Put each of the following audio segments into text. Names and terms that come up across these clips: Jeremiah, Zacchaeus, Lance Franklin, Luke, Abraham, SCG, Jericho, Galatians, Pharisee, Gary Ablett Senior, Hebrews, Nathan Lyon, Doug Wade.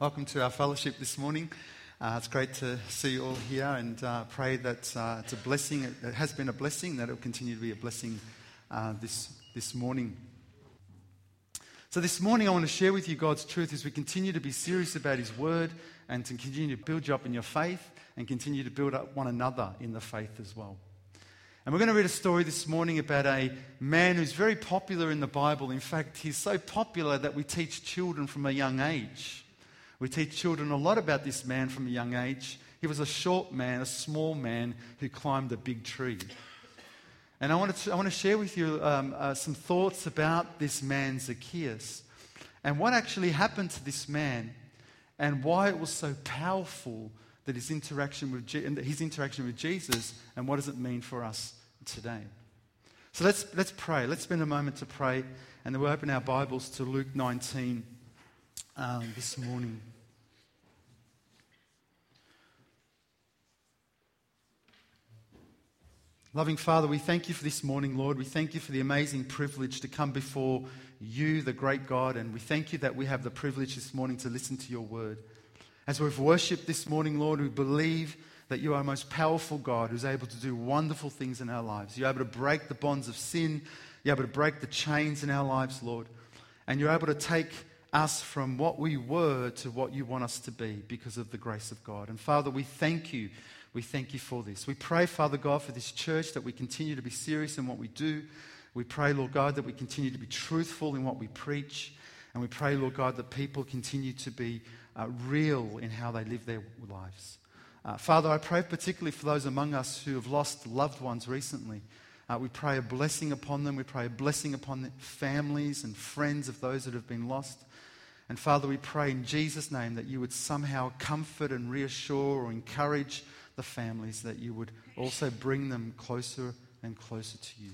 Welcome to our fellowship this morning. It's great to see you all here, and pray that it's a blessing. It has been a blessing, that it will continue to be a blessing this morning. So this morning I want to share with you God's truth as we continue to be serious about His Word and to continue to build you up in your faith and continue to build up one another in the faith as well. And we're going to read a story this morning about a man who's very popular in the Bible. In fact, he's so popular that we teach children from a young age. We teach children a lot about this man from a young age. He was a short man, a small man who climbed a big tree. And I want to share with you some thoughts about this man, Zacchaeus, and what actually happened to this man and why it was so powerful, that his interaction with Jesus, and what does it mean for us today. So let's pray. Let's spend a moment to pray, and then we'll open our Bibles to Luke 19 this morning. Loving Father, we thank you for this morning, Lord. We thank you for the amazing privilege to come before you, the great God, and we thank you that we have the privilege this morning to listen to your word. As we've worshipped this morning, Lord, we believe that you are a most powerful God who's able to do wonderful things in our lives. You're able to break the bonds of sin. You're able to break the chains in our lives, Lord. And you're able to take us from what we were to what you want us to be because of the grace of God. And Father, we thank you. We thank you for this. We pray, Father God, for this church, that we continue to be serious in what we do. We pray, Lord God, that we continue to be truthful in what we preach. And we pray, Lord God, that people continue to be real in how they live their lives. Father, I pray particularly for those among us who have lost loved ones recently. We pray a blessing upon them. We pray a blessing upon the families and friends of those that have been lost. And Father, we pray in Jesus' name that you would somehow comfort and reassure or encourage the families, that you would also bring them closer and closer to you.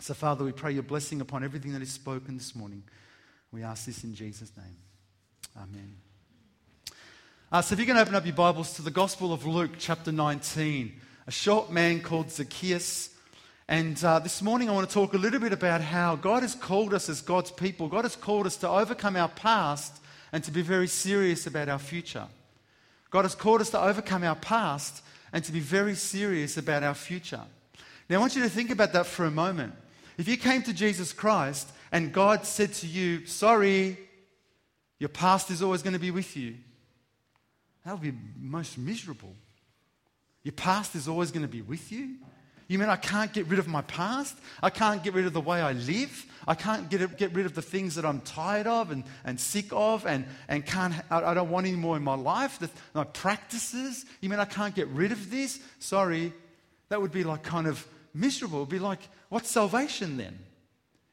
So Father, we pray your blessing upon everything that is spoken this morning. We ask this in Jesus' name. Amen. So if you can open up your Bibles to the Gospel of Luke, chapter 19, a short man called Zacchaeus. And this morning I want to talk a little bit about how God has called us as God's people. God has called us to overcome our past and to be very serious about our future. God has called us to overcome our past and to be very serious about our future. Now I want you to think about that for a moment. If you came to Jesus Christ and God said to you, sorry, your past is always going to be with you, that would be most miserable. Your past is always going to be with you? You mean I can't get rid of my past? I can't get rid of the way I live? I can't get rid of the things that I'm tired of and sick of and I don't want any more in my life, my practices? You mean I can't get rid of this? Sorry, that would be like kind of miserable. It would be like, what's salvation then?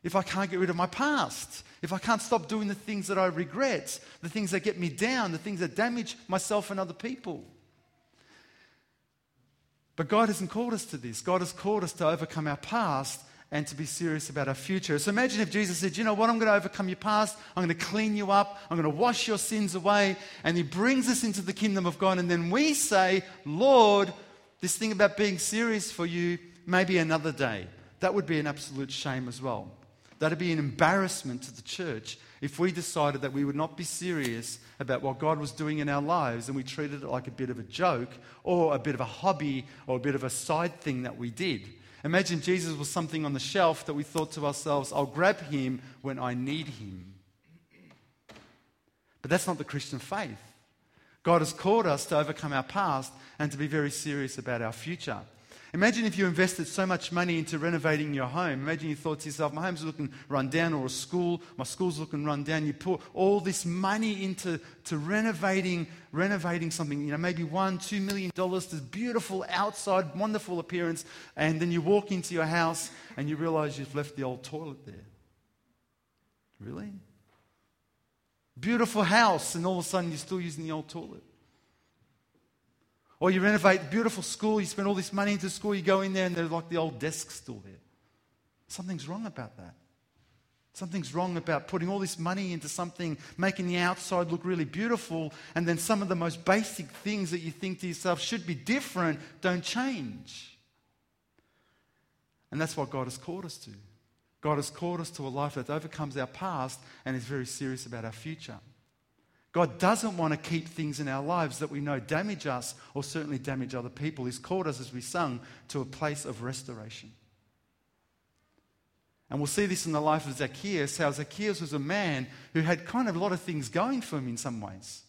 If I can't get rid of my past, if I can't stop doing the things that I regret, the things that get me down, the things that damage myself and other people. But God hasn't called us to this. God has called us to overcome our past and to be serious about our future. So imagine if Jesus said, you know what, I'm going to overcome your past. I'm going to clean you up. I'm going to wash your sins away. And he brings us into the kingdom of God. And then we say, Lord, this thing about being serious for you, maybe another day. That would be an absolute shame as well. That would be an embarrassment to the church if we decided that we would not be serious about what God was doing in our lives and we treated it like a bit of a joke or a bit of a hobby or a bit of a side thing that we did. Imagine Jesus was something on the shelf that we thought to ourselves, I'll grab him when I need him. But that's not the Christian faith. God has called us to overcome our past and to be very serious about our future. Imagine if you invested so much money into renovating your home. Imagine you thought to yourself, my home's looking run down, or my school's looking run down. You put all this money into renovating something, you know, maybe $1-2 million, this beautiful outside, wonderful appearance, and then you walk into your house and you realize you've left the old toilet there. Really? Beautiful house, and all of a sudden you're still using the old toilet. Or you renovate a beautiful school, you spend all this money into school, you go in there and there's like the old desk still there. Something's wrong about that. Something's wrong about putting all this money into something, making the outside look really beautiful, and then some of the most basic things that you think to yourself should be different don't change. And that's what God has called us to. God has called us to a life that overcomes our past and is very serious about our future. God doesn't want to keep things in our lives that we know damage us or certainly damage other people. He's called us, as we sung, to a place of restoration. And we'll see this in the life of Zacchaeus, how Zacchaeus was a man who had kind of a lot of things going for him in some ways,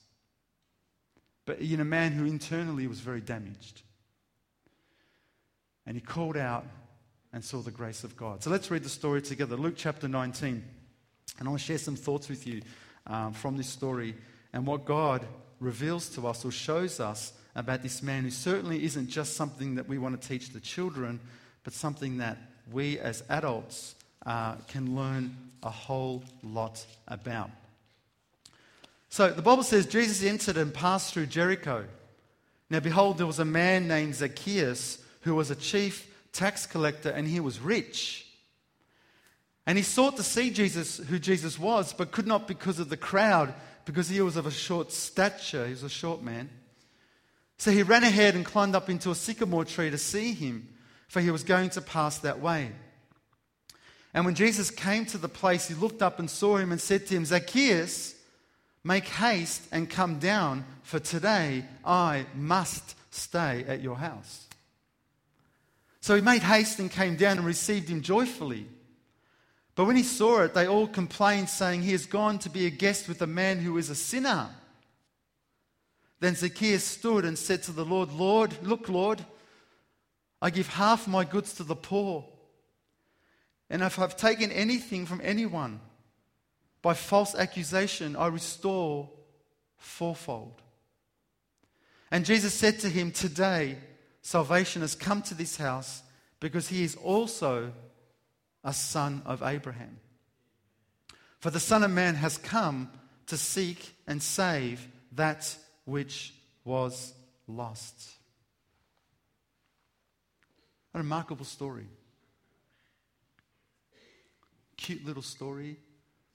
but in a man who internally was very damaged. And he called out and saw the grace of God. So let's read the story together. Luke chapter 19. And I want to share some thoughts with you from this story and what God reveals to us or shows us about this man who certainly isn't just something that we want to teach the children, but something that we as adults can learn a whole lot about. So the Bible says, Jesus entered and passed through Jericho. Now behold, there was a man named Zacchaeus who was a chief tax collector, and he was rich. And he sought to see Jesus, who Jesus was, but could not because of the crowd, because he was of a short stature. He was a short man. So he ran ahead and climbed up into a sycamore tree to see him, for he was going to pass that way. And when Jesus came to the place, he looked up and saw him and said to him, Zacchaeus, make haste and come down, for today I must stay at your house. So he made haste and came down and received him joyfully. But when he saw it, they all complained, saying, he has gone to be a guest with a man who is a sinner. Then Zacchaeus stood and said to the Lord, Lord, I give half my goods to the poor. And if I've taken anything from anyone by false accusation, I restore fourfold. And Jesus said to him, today salvation has come to this house, because he is also a son of Abraham. For the Son of Man has come to seek and save that which was lost. A remarkable story. Cute little story,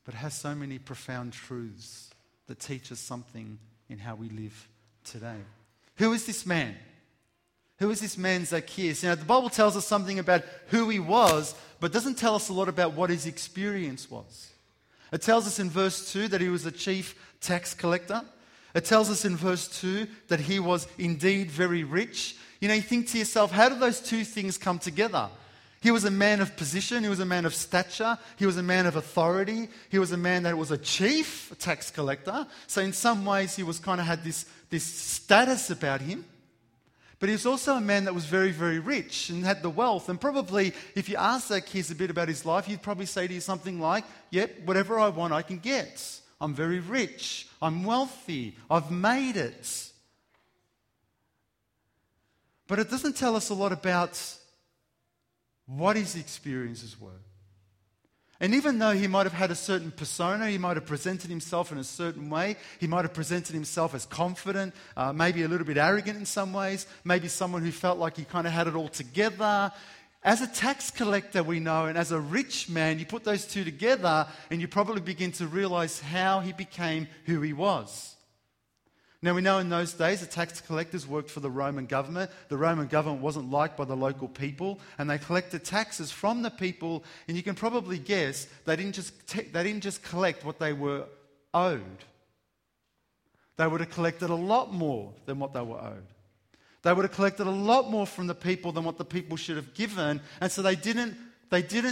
but has so many profound truths that teach us something in how we live today. Who is this man? Who is this man Zacchaeus? Now, the Bible tells us something about who he was, but doesn't tell us a lot about what his experience was. It tells us in verse 2 that he was a chief tax collector. It tells us in verse 2 that he was indeed very rich. You know, you think to yourself, how do those two things come together? He was a man of position. He was a man of stature. He was a man of authority. He was a man that was a chief tax collector. So in some ways, he was kind of had this status about him. But he was also a man that was very, very rich and had the wealth. And probably, if you ask Zacchaeus a bit about his life, he'd probably say to you something like, yep, whatever I want, I can get. I'm very rich. I'm wealthy. I've made it. But it doesn't tell us a lot about what his experiences were. And even though he might have had a certain persona, he might have presented himself in a certain way, he might have presented himself as confident, maybe a little bit arrogant in some ways, maybe someone who felt like he kind of had it all together. As a tax collector, we know, and as a rich man, you put those two together and you probably begin to realize how he became who he was. Now, we know in those days the tax collectors worked for the Roman government. The Roman government wasn't liked by the local people, and they collected taxes from the people, and you can probably guess they didn't just collect what they were owed. They would have collected a lot more than what they were owed. They would have collected a lot more from the people than what the people should have given, and so they didn't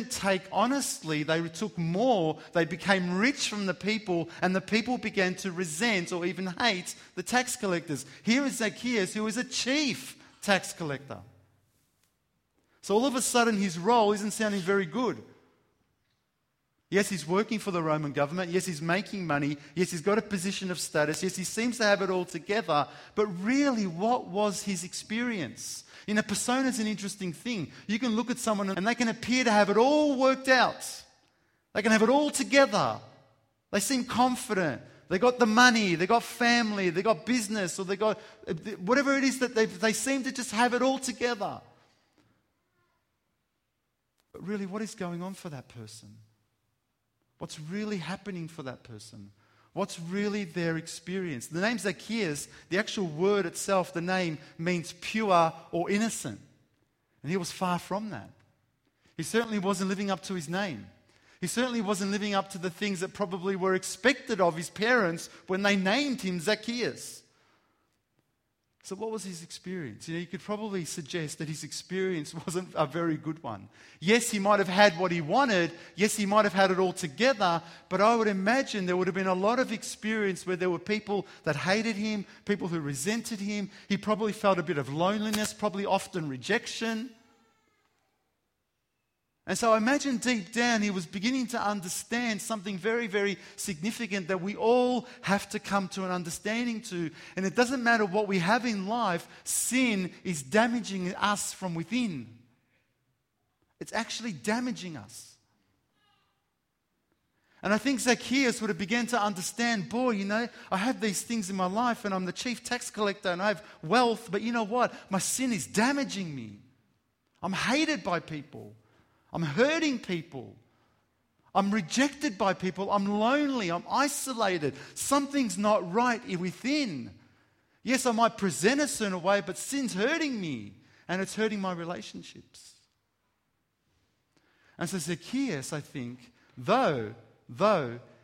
take honestly, they took more, they became rich from the people, and the people began to resent or even hate the tax collectors. Here is Zacchaeus, who is a chief tax collector. So all of a sudden his role isn't sounding very good. Yes, he's working for the Roman government. Yes, he's making money. Yes, he's got a position of status. Yes, he seems to have it all together. But really, what was his experience? You know, persona is an interesting thing. You can look at someone and they can appear to have it all worked out. They can have it all together. They seem confident. They got the money. They got family. They got business. Or they got whatever it is that they seem to just have it all together. But really, what is going on for that person? What's really happening for that person? What's really their experience? The name Zacchaeus, the actual word itself, the name means pure or innocent. And he was far from that. He certainly wasn't living up to his name. He certainly wasn't living up to the things that probably were expected of his parents when they named him Zacchaeus. So what was his experience? You could probably suggest that his experience wasn't a very good one. Yes, he might have had what he wanted. Yes, he might have had it all together. But I would imagine there would have been a lot of experience where there were people that hated him, people who resented him. He probably felt a bit of loneliness, probably often rejection. And so I imagine deep down he was beginning to understand something very, very significant that we all have to come to an understanding to. And it doesn't matter what we have in life, sin is damaging us from within. It's actually damaging us. And I think Zacchaeus would have begun to understand, boy, I have these things in my life and I'm the chief tax collector and I have wealth, but you know what? My sin is damaging me. I'm hated by people. I'm hurting people. I'm rejected by people. I'm lonely. I'm isolated. Something's not right within. Yes, I might present a certain way, but sin's hurting me and it's hurting my relationships. And so Zacchaeus, I think, though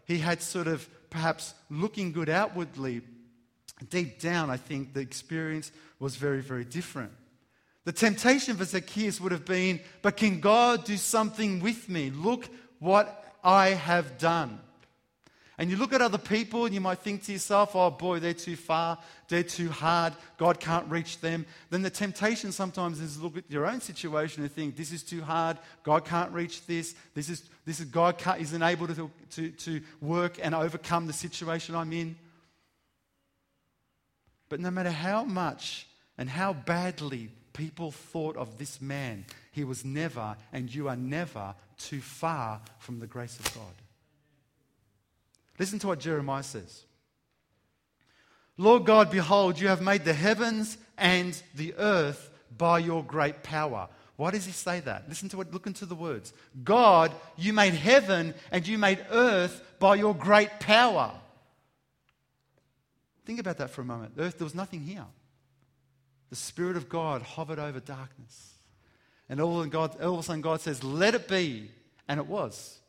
he had sort of perhaps looking good outwardly, deep down, I think the experience was very, very different. The temptation for Zacchaeus would have been, but can God do something with me? Look what I have done. And you look at other people and you might think to yourself, oh boy, they're too far, they're too hard, God can't reach them. Then the temptation sometimes is look at your own situation and think, this is too hard, God can't reach this is God isn't able to work and overcome the situation I'm in. But no matter how much and how badly people thought of this man, he was never, and you are never, too far from the grace of God. Listen to what Jeremiah says. Lord God, behold, you have made the heavens and the earth by your great power. Why does he say that? Look into the words. God, you made heaven and you made earth by your great power. Think about that for a moment. Earth, there was nothing here. The Spirit of God hovered over darkness. And all of a sudden God says, let it be. And it was.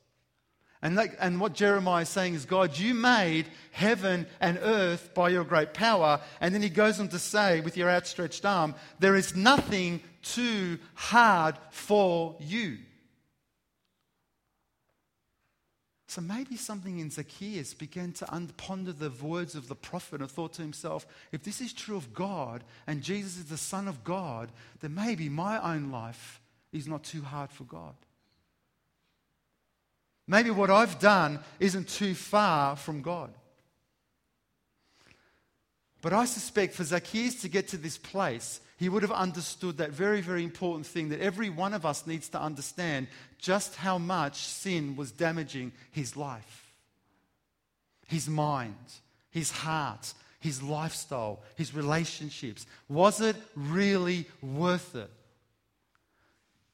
And what Jeremiah is saying is, God, you made heaven and earth by your great power. And then he goes on to say, with your outstretched arm, there is nothing too hard for you. So maybe something in Zacchaeus began to ponder the words of the prophet and thought to himself, if this is true of God and Jesus is the Son of God, then maybe my own life is not too hard for God. Maybe what I've done isn't too far from God. But I suspect for Zacchaeus to get to this place, he would have understood that very, very important thing that every one of us needs to understand, just how much sin was damaging his life, his mind, his heart, his lifestyle, his relationships. Was it really worth it?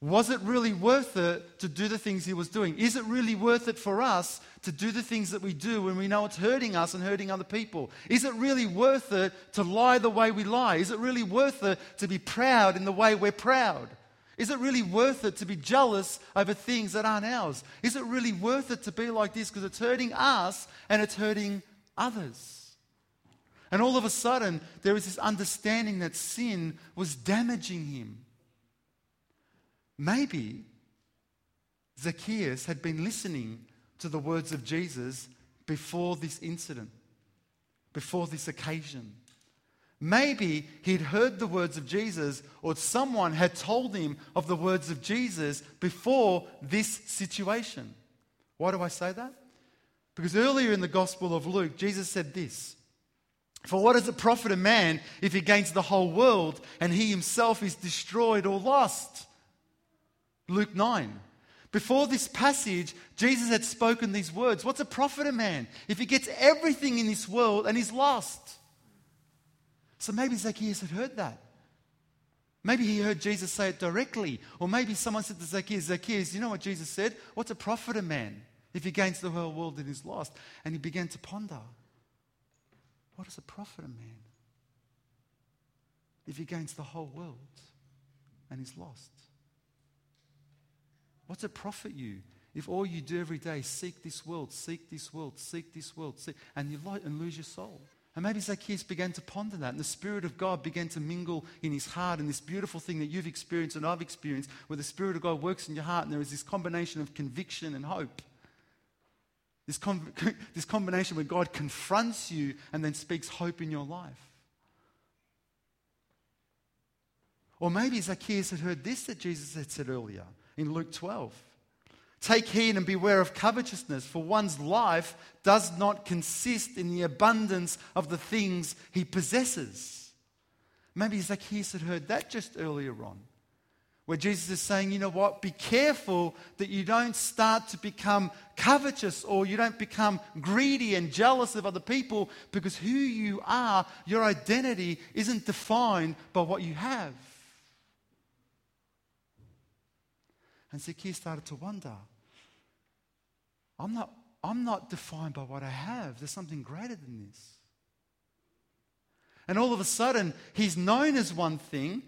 Was it really worth it to do the things he was doing? Is it really worth it for us to do the things that we do when we know it's hurting us and hurting other people? Is it really worth it to lie the way we lie? Is it really worth it to be proud in the way we're proud? Is it really worth it to be jealous over things that aren't ours? Is it really worth it to be like this because it's hurting us and it's hurting others? And all of a sudden, there is this understanding that sin was damaging him. Maybe Zacchaeus had been listening to the words of Jesus before this incident, before this occasion. Maybe he'd heard the words of Jesus, or someone had told him of the words of Jesus before this situation. Why do I say that? Because earlier in the Gospel of Luke, Jesus said this, for what does it profit a man if he gains the whole world and he himself is destroyed or lost? Luke 9. Before this passage, Jesus had spoken these words. What's a profit a man if he gets everything in this world and he's lost? So maybe Zacchaeus had heard that. Maybe he heard Jesus say it directly. Or maybe someone said to Zacchaeus, Zacchaeus, you know what Jesus said? What's a profit a man if he gains the whole world and is lost? And he began to ponder, what does it profit a man if he gains the whole world and is lost? What's it profit you If all you do every day, seek this world, and you lose your soul. And maybe Zacchaeus began to ponder that, and the Spirit of God began to mingle in his heart, and this beautiful thing that you've experienced and I've experienced, where the Spirit of God works in your heart, and there is this combination of conviction and hope. This combination where God confronts you and then speaks hope in your life. Or maybe Zacchaeus had heard this that Jesus had said earlier in Luke 12. Take heed and beware of covetousness, for one's life does not consist in the abundance of the things he possesses. Maybe Zacchaeus had heard that just earlier on, where Jesus is saying, you know what, be careful that you don't start to become covetous, or you don't become greedy and jealous of other people, because who you are, your identity isn't defined by what you have. And Zacchaeus started to wonder, I'm not defined by what I have. There's something greater than this. And all of a sudden, he's known as one thing,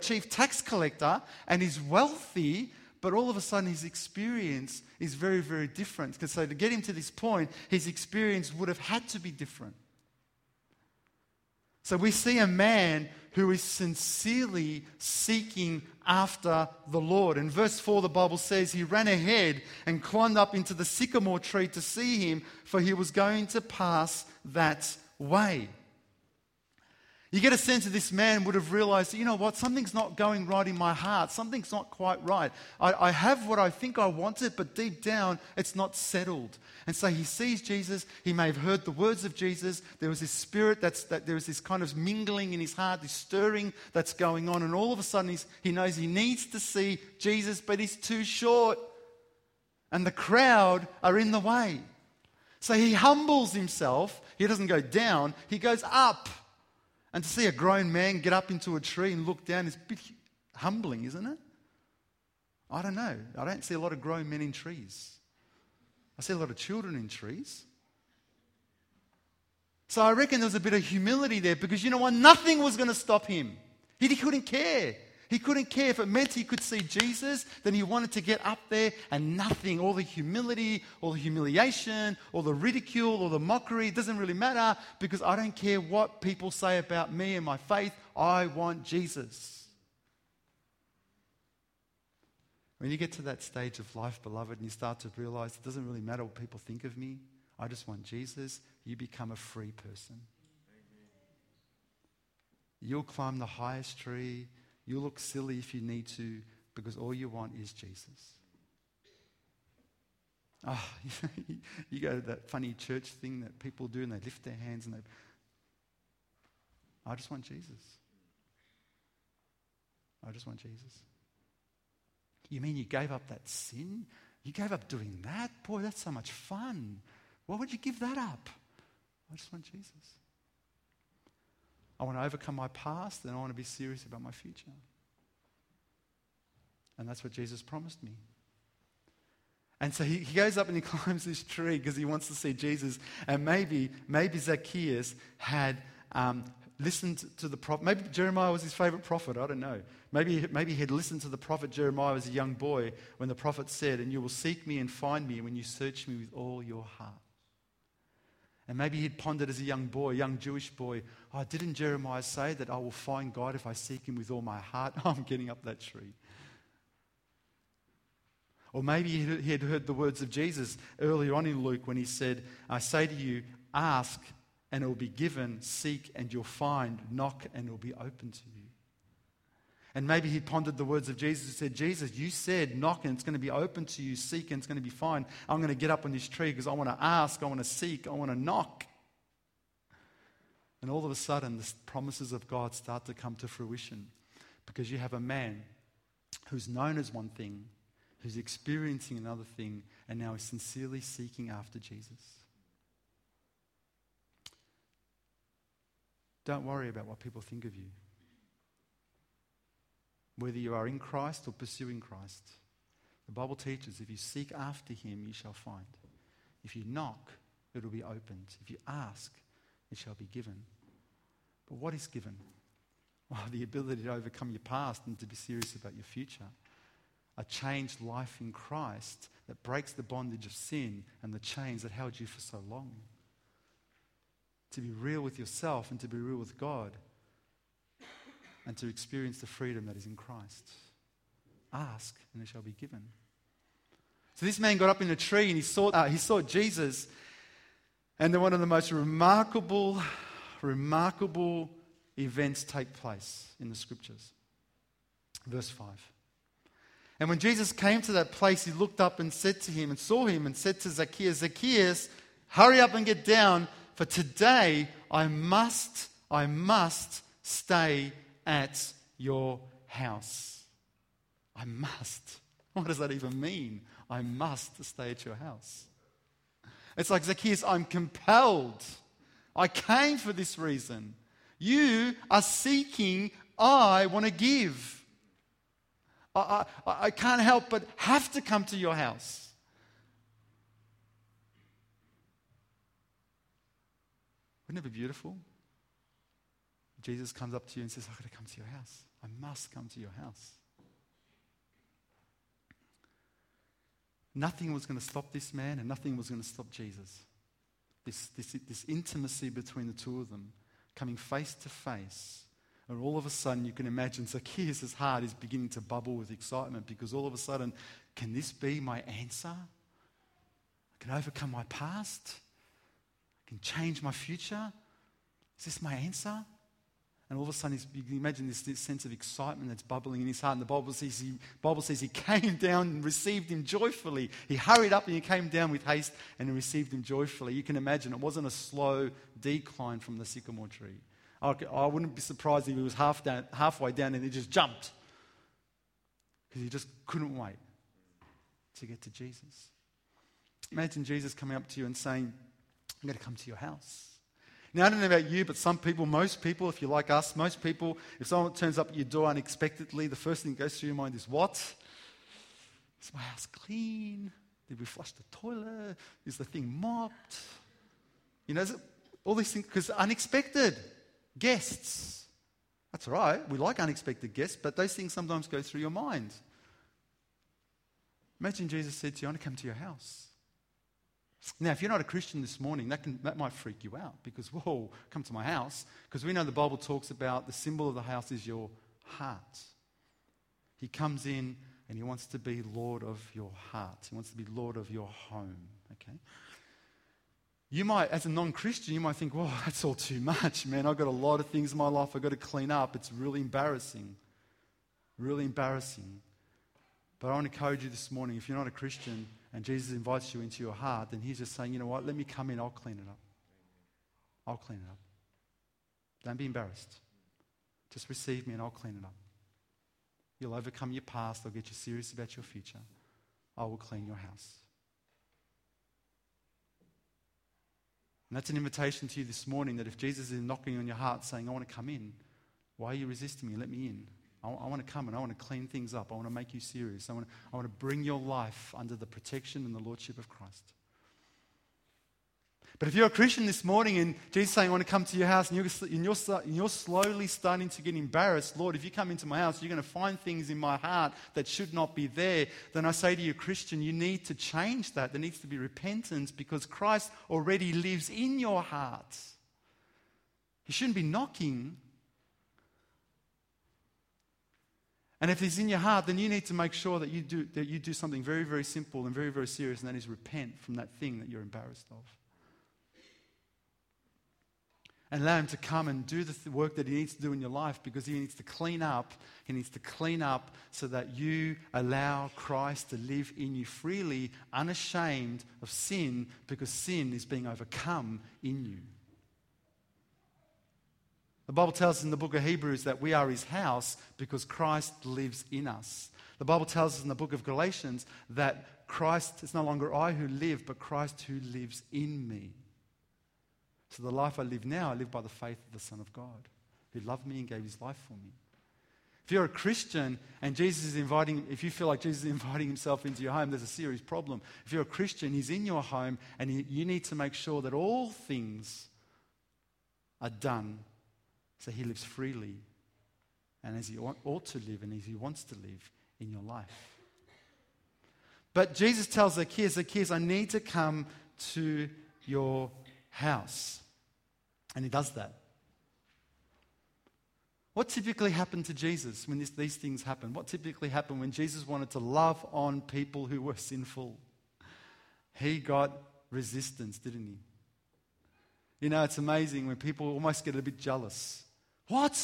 chief tax collector, and he's wealthy, but all of a sudden his experience is very, very different. Because so to get him to this point, his experience would have had to be different. So we see a man who is sincerely seeking after the Lord. In verse 4, the Bible says, he ran ahead and climbed up into the sycamore tree to see him, for he was going to pass that way. You get a sense that this man would have realized, you know what, something's not going right in my heart. Something's not quite right. I have what I think I wanted, but deep down, it's not settled. And so he sees Jesus. He may have heard the words of Jesus. There was this spirit, there was this kind of mingling in his heart, this stirring that's going on. And all of a sudden, he knows he needs to see Jesus, but he's too short. And the crowd are in the way. So he humbles himself. He doesn't go down. He goes up. And to see a grown man get up into a tree and look down is a bit humbling, isn't it? I don't know. I don't see a lot of grown men in trees. I see a lot of children in trees. So I reckon there was a bit of humility there, because you know what? Nothing was going to stop him. He couldn't care. He couldn't care. If it meant he could see Jesus, then he wanted to get up there, and nothing, all the humility, all the humiliation, all the ridicule, all the mockery, it doesn't really matter, because I don't care what people say about me and my faith. I want Jesus. When you get to that stage of life, beloved, and you start to realize it doesn't really matter what people think of me, I just want Jesus, you become a free person. You'll climb the highest tree. You look silly if you need to, because all you want is Jesus. Oh, you go to that funny church thing that people do, and they lift their hands and they... I just want Jesus. I just want Jesus. You mean you gave up that sin? You gave up doing that? Boy, that's so much fun. Why would you give that up? I just want Jesus. I want to overcome my past, and I want to be serious about my future. And that's what Jesus promised me. And so he goes up and he climbs this tree because he wants to see Jesus. And maybe Zacchaeus had listened to the prophet. Maybe Jeremiah was his favorite prophet. I don't know. Maybe he had listened to the prophet Jeremiah as a young boy, when the prophet said, "And you will seek me and find me when you search me with all your heart." And maybe he'd pondered as a young boy, young Jewish boy, oh, didn't Jeremiah say that I will find God if I seek him with all my heart? I'm getting up that tree. Or maybe he had heard the words of Jesus earlier on in Luke when he said, I say to you, ask and it will be given, seek and you'll find, knock and it will be open to you. And maybe he pondered the words of Jesus and said, Jesus, you said, knock and it's going to be open to you, seek and it's going to be fine. I'm going to get up on this tree because I want to ask, I want to seek, I want to knock. And all of a sudden, the promises of God start to come to fruition, because you have a man who's known as one thing, who's experiencing another thing, and now is sincerely seeking after Jesus. Don't worry about what people think of you. Whether you are in Christ or pursuing Christ, the Bible teaches if you seek after him, you shall find. If you knock, it will be opened. If you ask, it shall be given. But what is given? Well, the ability to overcome your past and to be serious about your future. a changed life in Christ that breaks the bondage of sin and the chains that held you for so long. To be real with yourself and to be real with God and to experience the freedom that is in Christ. Ask and it shall be given. So this man got up in a tree and he saw Jesus, and then one of the most remarkable events take place in the scriptures. Verse 5. And when Jesus came to that place, he looked up and said to him and saw him and said to Zacchaeus, "Zacchaeus, hurry up and get down, for today I must stay at your house." I must. What does that even mean? I must stay at your house. It's like, Zacchaeus, I'm compelled. I came for this reason. You are seeking, I want to give. I can't help but have to come to your house. Wouldn't it be beautiful? Jesus comes up to you and says, I've got to come to your house. I must come to your house. Nothing was going to stop this man, and nothing was going to stop Jesus. This intimacy between the two of them, coming face to face. And all of a sudden, you can imagine Zacchaeus' heart is beginning to bubble with excitement, because all of a sudden, can this be my answer? I can overcome my past. I can change my future. Is this my answer? And all of a sudden, you can imagine this sense of excitement that's bubbling in his heart. And the Bible says he came down and received him joyfully. He hurried up and he came down with haste and received him joyfully. You can imagine it wasn't a slow decline from the sycamore tree. I wouldn't be surprised if he was halfway down and he just jumped, because he just couldn't wait to get to Jesus. Imagine Jesus coming up to you and saying, I'm going to come to your house. Now, I don't know about you, but most people, if you're like us, if someone turns up at your door unexpectedly, the first thing that goes through your mind is, what? Is my house clean? Did we flush the toilet? Is the thing mopped? You know, all these things, because unexpected guests. That's all right. We like unexpected guests, but those things sometimes go through your mind. Imagine Jesus said to you, I want to come to your house. Now, if you're not a Christian this morning, that might freak you out, because, whoa, come to my house. Because we know the Bible talks about the symbol of the house is your heart. He comes in and he wants to be Lord of your heart. He wants to be Lord of your home. Okay? You might, as a non-Christian, you might think, whoa, that's all too much, man. I've got a lot of things in my life I've got to clean up. It's really embarrassing. Really embarrassing. But I want to encourage you this morning, if you're not a Christian and Jesus invites you into your heart, then he's just saying, you know what, let me come in, I'll clean it up. I'll clean it up. Don't be embarrassed. Just receive me and I'll clean it up. You'll overcome your past. I'll get you serious about your future. I will clean your house. And that's an invitation to you this morning, that if Jesus is knocking on your heart saying, I want to come in, why are you resisting me? Let me in. I want to come and I want to clean things up. I want to make you serious. I want to bring your life under the protection and the lordship of Christ. But if you're a Christian this morning and Jesus is saying, I want to come to your house, and you're slowly starting to get embarrassed, Lord, if you come into my house, you're going to find things in my heart that should not be there, then I say to you, Christian, you need to change that. There needs to be repentance, because Christ already lives in your heart. He shouldn't be knocking. And if he's in your heart, then you need to make sure that you do something very, very simple and very, very serious, and that is repent from that thing that you're embarrassed of. And allow him to come and do the work that he needs to do in your life, because he needs to clean up. He needs to clean up so that you allow Christ to live in you freely, unashamed of sin, because sin is being overcome in you. The Bible tells us in the book of Hebrews that we are his house because Christ lives in us. The Bible tells us in the book of Galatians that Christ is no longer I who live, but Christ who lives in me. So the life I live now, I live by the faith of the Son of God, who loved me and gave his life for me. If you're a Christian and if you feel like Jesus is inviting himself into your home, there's a serious problem. If you're a Christian, he's in your home, and you need to make sure that all things are done so he lives freely and as he ought to live and as he wants to live in your life. But Jesus tells Zacchaeus, Zacchaeus, I need to come to your house. And he does that. What typically happened to Jesus when these things happened? What typically happened when Jesus wanted to love on people who were sinful? He got resistance, didn't he? You know, it's amazing when people almost get a bit jealous. What?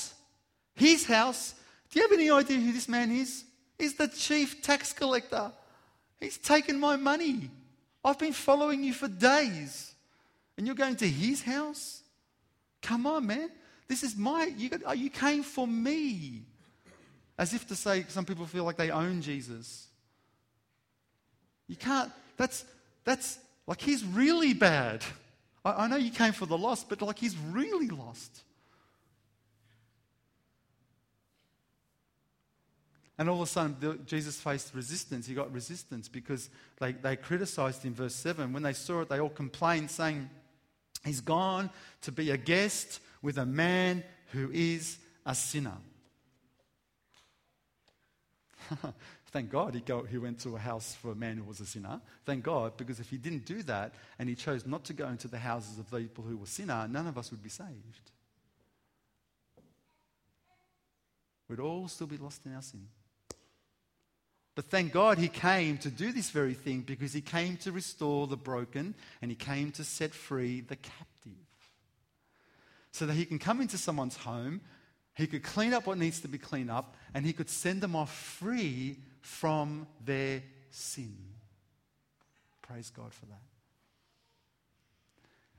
His house? Do you have any idea who this man is? He's the chief tax collector. He's taken my money. I've been following you for days. And you're going to his house? Come on, man. This is you came for me. As if to say, some people feel like they own Jesus. You can't, that's like he's really bad. I know you came for the lost, but like he's really lost. And all of a sudden, Jesus faced resistance. He got resistance because they criticized him. Verse 7, when they saw it, they all complained, saying, he's gone to be a guest with a man who is a sinner. Thank God he went to a house for a man who was a sinner. Thank God, because if he didn't do that and he chose not to go into the houses of the people who were sinner, none of us would be saved. We'd all still be lost in our sin. But thank God he came to do this very thing, because he came to restore the broken and he came to set free the captive. So that he can come into someone's home, he could clean up what needs to be cleaned up, and he could send them off free from their sin. Praise God for that.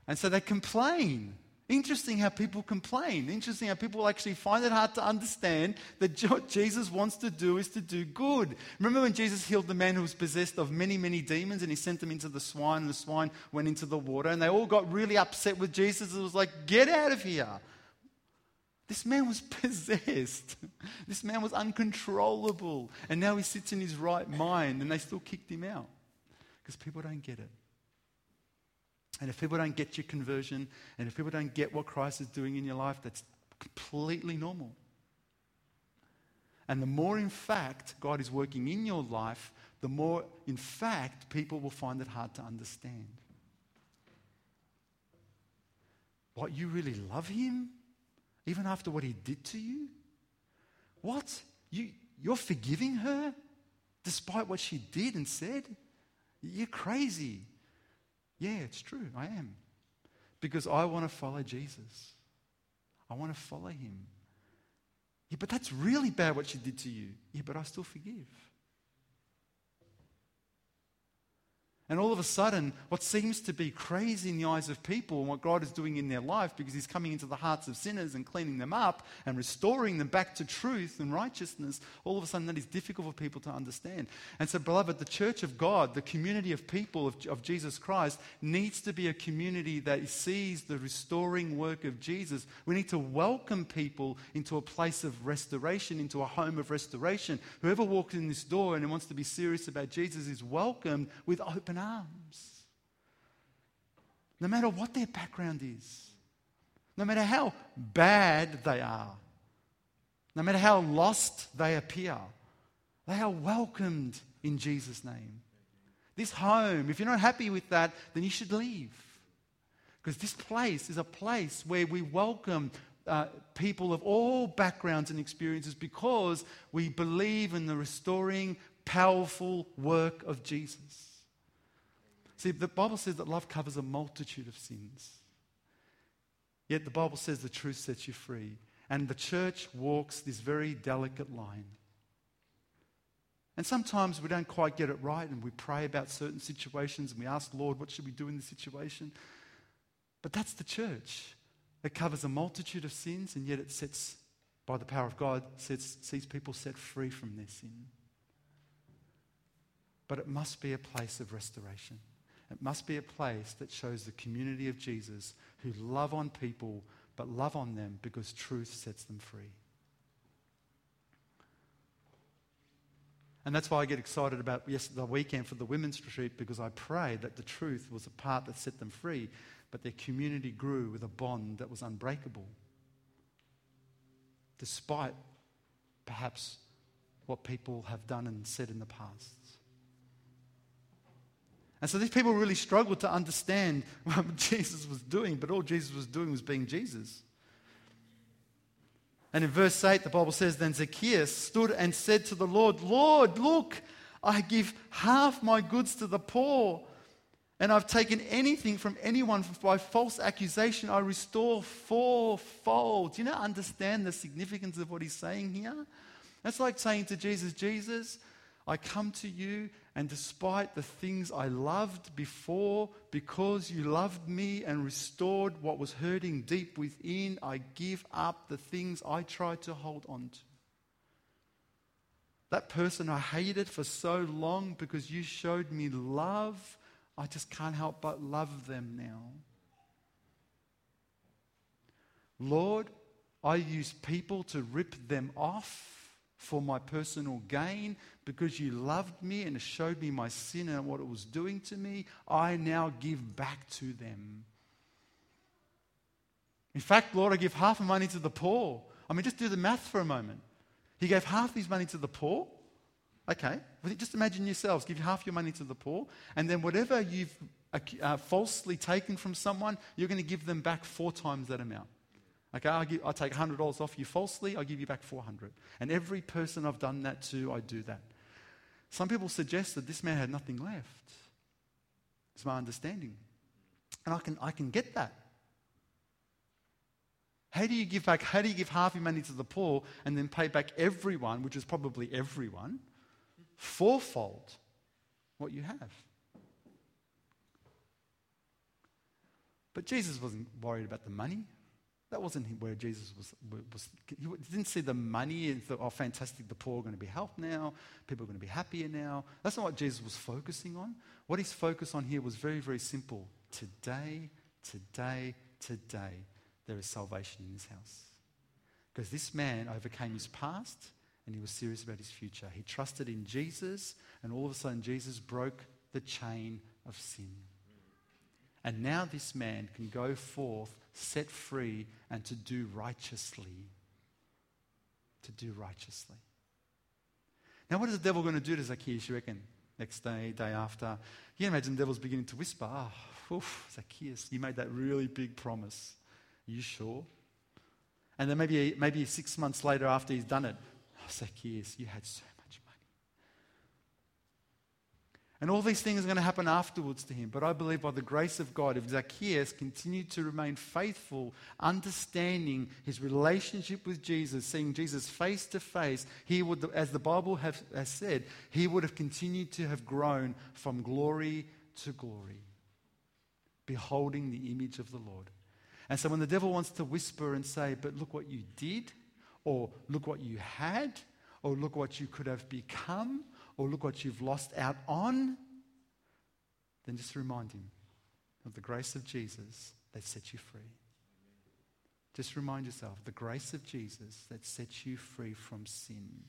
And so they complain. Interesting how people complain. Interesting how people actually find it hard to understand that what Jesus wants to do is to do good. Remember when Jesus healed the man who was possessed of many, many demons, and he sent them into the swine, and the swine went into the water, and they all got really upset with Jesus. It was like, get out of here. This man was possessed. This man was uncontrollable. And now he sits in his right mind, and they still kicked him out because people don't get it. And if people don't get your conversion, and if people don't get what Christ is doing in your life, that's completely normal. And the more, in fact, God is working in your life, the more, in fact, people will find it hard to understand. What, you really love him? Even after what he did to you? What? You're forgiving her? Despite what she did and said? You're crazy. Yeah, it's true, I am. Because I want to follow Jesus. I want to follow him. Yeah, but that's really bad what she did to you. Yeah, but I still forgive. And all of a sudden, what seems to be crazy in the eyes of people and what God is doing in their life, because he's coming into the hearts of sinners and cleaning them up and restoring them back to truth and righteousness, all of a sudden that is difficult for people to understand. And so, beloved, the church of God, the community of people of Jesus Christ, needs to be a community that sees the restoring work of Jesus. We need to welcome people into a place of restoration, into a home of restoration. Whoever walks in this door and wants to be serious about Jesus is welcomed with open arms, no matter what their background is, no matter how bad they are, no matter how lost they appear, they are welcomed in Jesus' name. This home, if you're not happy with that, then you should leave, because this place is a place where we welcome people of all backgrounds and experiences, because we believe in the restoring, powerful work of Jesus. See, the Bible says that love covers a multitude of sins. Yet the Bible says the truth sets you free. And the church walks this very delicate line. And sometimes we don't quite get it right, and we pray about certain situations and we ask, Lord, what should we do in this situation? But that's the church. It covers a multitude of sins, and yet it sets, by the power of God, sees people set free from their sin. But it must be a place of restoration. It must be a place that shows the community of Jesus, who love on people, but love on them because truth sets them free. And that's why I get excited about the weekend for the women's retreat, because I prayed that the truth was a part that set them free, but their community grew with a bond that was unbreakable, despite perhaps what people have done and said in the past. And so these people really struggled to understand what Jesus was doing, but all Jesus was doing was being Jesus. And in verse 8, the Bible says, "Then Zacchaeus stood and said to the Lord, 'Lord, look, I give half my goods to the poor, and I've taken anything from anyone by false accusation, I restore fourfold.'" Do you not understand the significance of what he's saying here? That's like saying to Jesus, "Jesus, I come to you, and despite the things I loved before, because you loved me and restored what was hurting deep within, I give up the things I tried to hold on to. That person I hated for so long, because you showed me love, I just can't help but love them now. Lord, I use people to rip them off for my personal gain, because you loved me and showed me my sin and what it was doing to me, I now give back to them. In fact, Lord, I give half of money to the poor." I mean, just do the math for a moment. He gave half his money to the poor. Okay, just imagine yourselves, give half your money to the poor, and then whatever you've falsely taken from someone, you're going to give them back 4 times that amount. Okay, I take $100 off you falsely, I give you back $400. And every person I've done that to, I do that. Some people suggest that this man had nothing left. It's my understanding. And I can get that. How do you give half your money to the poor and then pay back everyone, which is probably everyone, fourfold what you have? But Jesus wasn't worried about the money. That wasn't where Jesus was. He didn't see the money and thought, "Oh, fantastic, the poor are going to be helped now. People are going to be happier now." That's not what Jesus was focusing on. What his focus on here was very, very simple. Today, today, today, there is salvation in this house. Because this man overcame his past and he was serious about his future. He trusted in Jesus, and all of a sudden Jesus broke the chain of sin. And now this man can go forth set free and to do righteously. To do righteously. Now, what is the devil going to do to Zacchaeus, you reckon? Next day, day after. You can imagine the devil's beginning to whisper, "Oh, oof, Zacchaeus, you made that really big promise. You sure?" And then maybe 6 months later after he's done it, "Oh, Zacchaeus, you had so much money." And all these things are going to happen afterwards to him. But I believe by the grace of God, if Zacchaeus continued to remain faithful, understanding his relationship with Jesus, seeing Jesus face to face, he would, as the Bible has said, he would have continued to have grown from glory to glory, beholding the image of the Lord. And so when the devil wants to whisper and say, "But look what you did," or "Look what you had," or "Look what you could have become," or "Look what you've lost out on," then just remind him of the grace of Jesus that set you free. Just remind yourself of the grace of Jesus that sets you free from sin.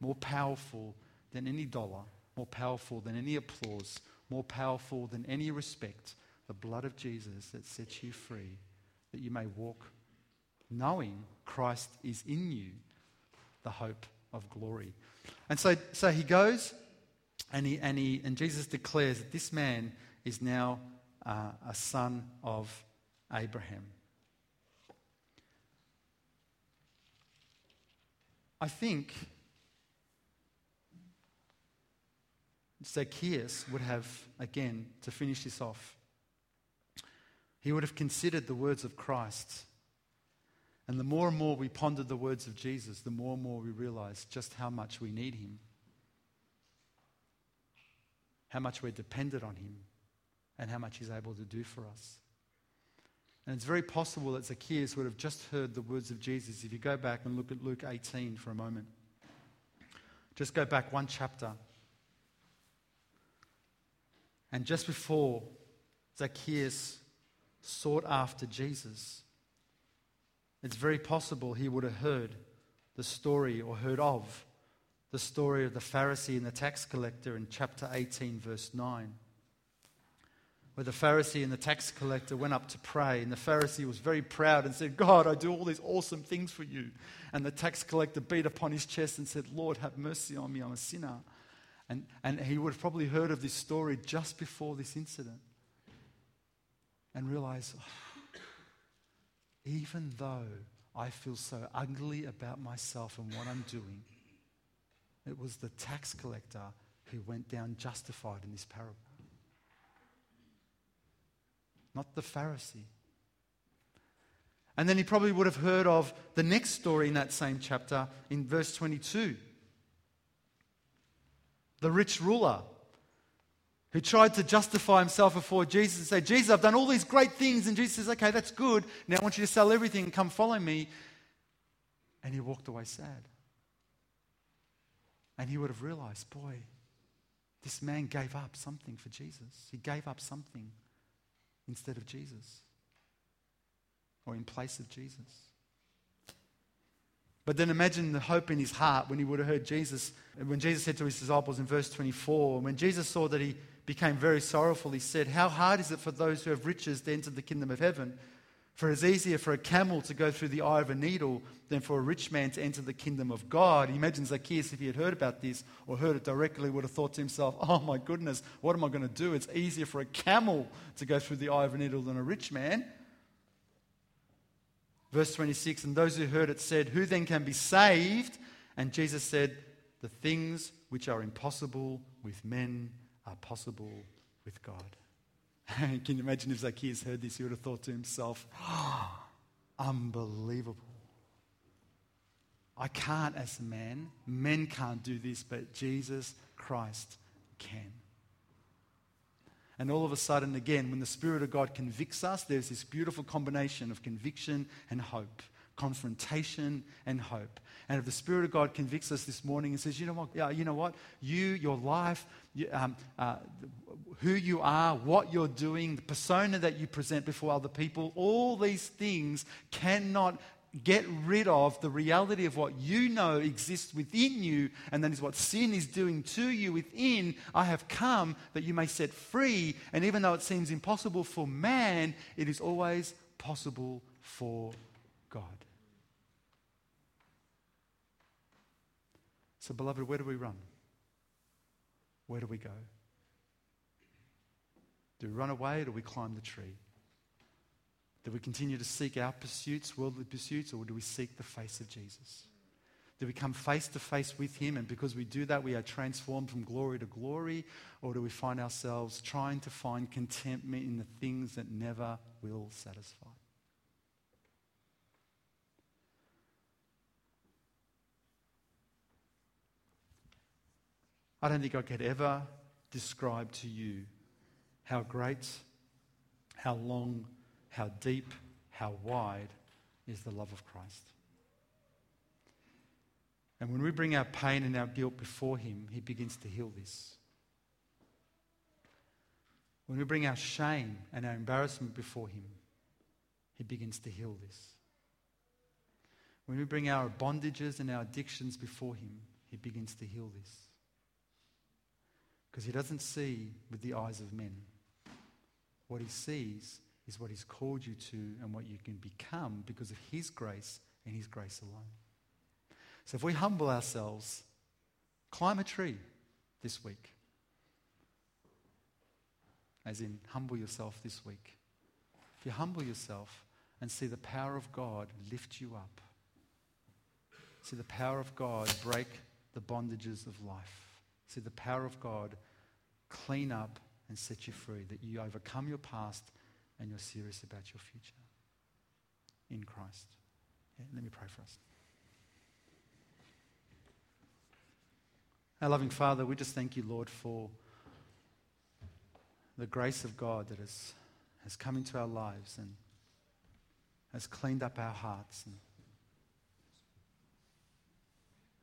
More powerful than any dollar, more powerful than any applause, more powerful than any respect, the blood of Jesus that sets you free, that you may walk knowing Christ is in you, the hope of glory. And so he goes, and Jesus declares that this man is now a son of Abraham. I think Zacchaeus would have, again, to finish this off, he would have considered the words of Christ. And the more and more we ponder the words of Jesus, the more and more we realize just how much we need him. How much we're dependent on him and how much he's able to do for us. And it's very possible that Zacchaeus would have just heard the words of Jesus. If you go back and look at Luke 18 for a moment. Just go back one chapter. And just before Zacchaeus sought after Jesus, it's very possible he would have heard the story, or heard of the story, of the Pharisee and the tax collector in chapter 18, verse 9, where the Pharisee and the tax collector went up to pray, and the Pharisee was very proud and said, "God, I do all these awesome things for you." And the tax collector beat upon his chest and said, "Lord, have mercy on me, I'm a sinner." And he would have probably heard of this story just before this incident and realize, oh, even though I feel so ugly about myself and what I'm doing, it was the tax collector who went down justified in this parable. Not the Pharisee. And then he probably would have heard of the next story in that same chapter in verse 22. The rich ruler who tried to justify himself before Jesus and say, Jesus, I've done all these great things. And Jesus says, okay, that's good. Now I want you to sell everything and come follow me. And he walked away sad. And he would have realized, boy, this man gave up something for Jesus. He gave up something instead of Jesus or in place of Jesus. But then imagine the hope in his heart when he would have heard Jesus, when Jesus said to his disciples in verse 24, when Jesus saw that he became very sorrowful, he said, how hard is it for those who have riches to enter the kingdom of heaven? For it is easier for a camel to go through the eye of a needle than for a rich man to enter the kingdom of God. Imagine Zacchaeus, if he had heard about this or heard it directly, would have thought to himself, oh my goodness, what am I going to do? It's easier for a camel to go through the eye of a needle than a rich man. Verse 26, and those who heard it said, who then can be saved? And Jesus said, the things which are impossible with men are possible with God. Can you imagine if Zacchaeus heard this? He would have thought to himself, oh, unbelievable. I can't as a man. Men can't do this, but Jesus Christ can. And all of a sudden, again, when the Spirit of God convicts us, there's this beautiful combination of conviction and hope, confrontation and hope. And if the Spirit of God convicts us this morning and says, you know what, who you are, what you're doing, the persona that you present before other people, all these things cannot get rid of the reality of what you know exists within you, and that is what sin is doing to you within. I have come that you may set free, and even though it seems impossible for man, it is always possible for God. So, beloved, where do we run? Where do we go? Do we run away or do we climb the tree? Do we continue to seek our pursuits, worldly pursuits, or do we seek the face of Jesus? Do we come face to face with him, and because we do that, we are transformed from glory to glory? Or do we find ourselves trying to find contentment in the things that never will satisfy? I don't think I could ever describe to you how great, how long, how deep, how wide is the love of Christ. And when we bring our pain and our guilt before him, he begins to heal this. When we bring our shame and our embarrassment before him, he begins to heal this. When we bring our bondages and our addictions before him, he begins to heal this. Because he doesn't see with the eyes of men. What he sees is what he's called you to and what you can become because of his grace and his grace alone. So if we humble ourselves, climb a tree this week. As in, humble yourself this week. If you humble yourself and see the power of God lift you up, see the power of God break the bondages of life, see the power of God clean up and set you free, that you overcome your past and you're serious about your future in Christ. Yeah, let me pray for us. Our loving Father, we just thank you, Lord, for the grace of God that has come into our lives and has cleaned up our hearts, and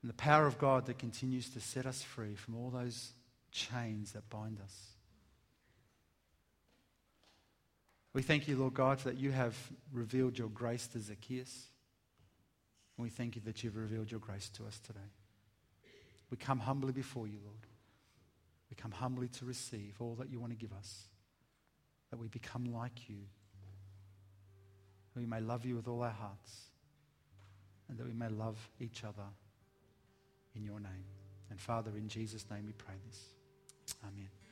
the power of God that continues to set us free from all those chains that bind us. We thank you, Lord God, that you have revealed your grace to Zacchaeus. And we thank you that you've revealed your grace to us today. We come humbly before you, Lord. We come humbly to receive all that you want to give us, that we become like you, that we may love you with all our hearts, and that we may love each other in your name. And Father, in Jesus' name we pray this. Amen.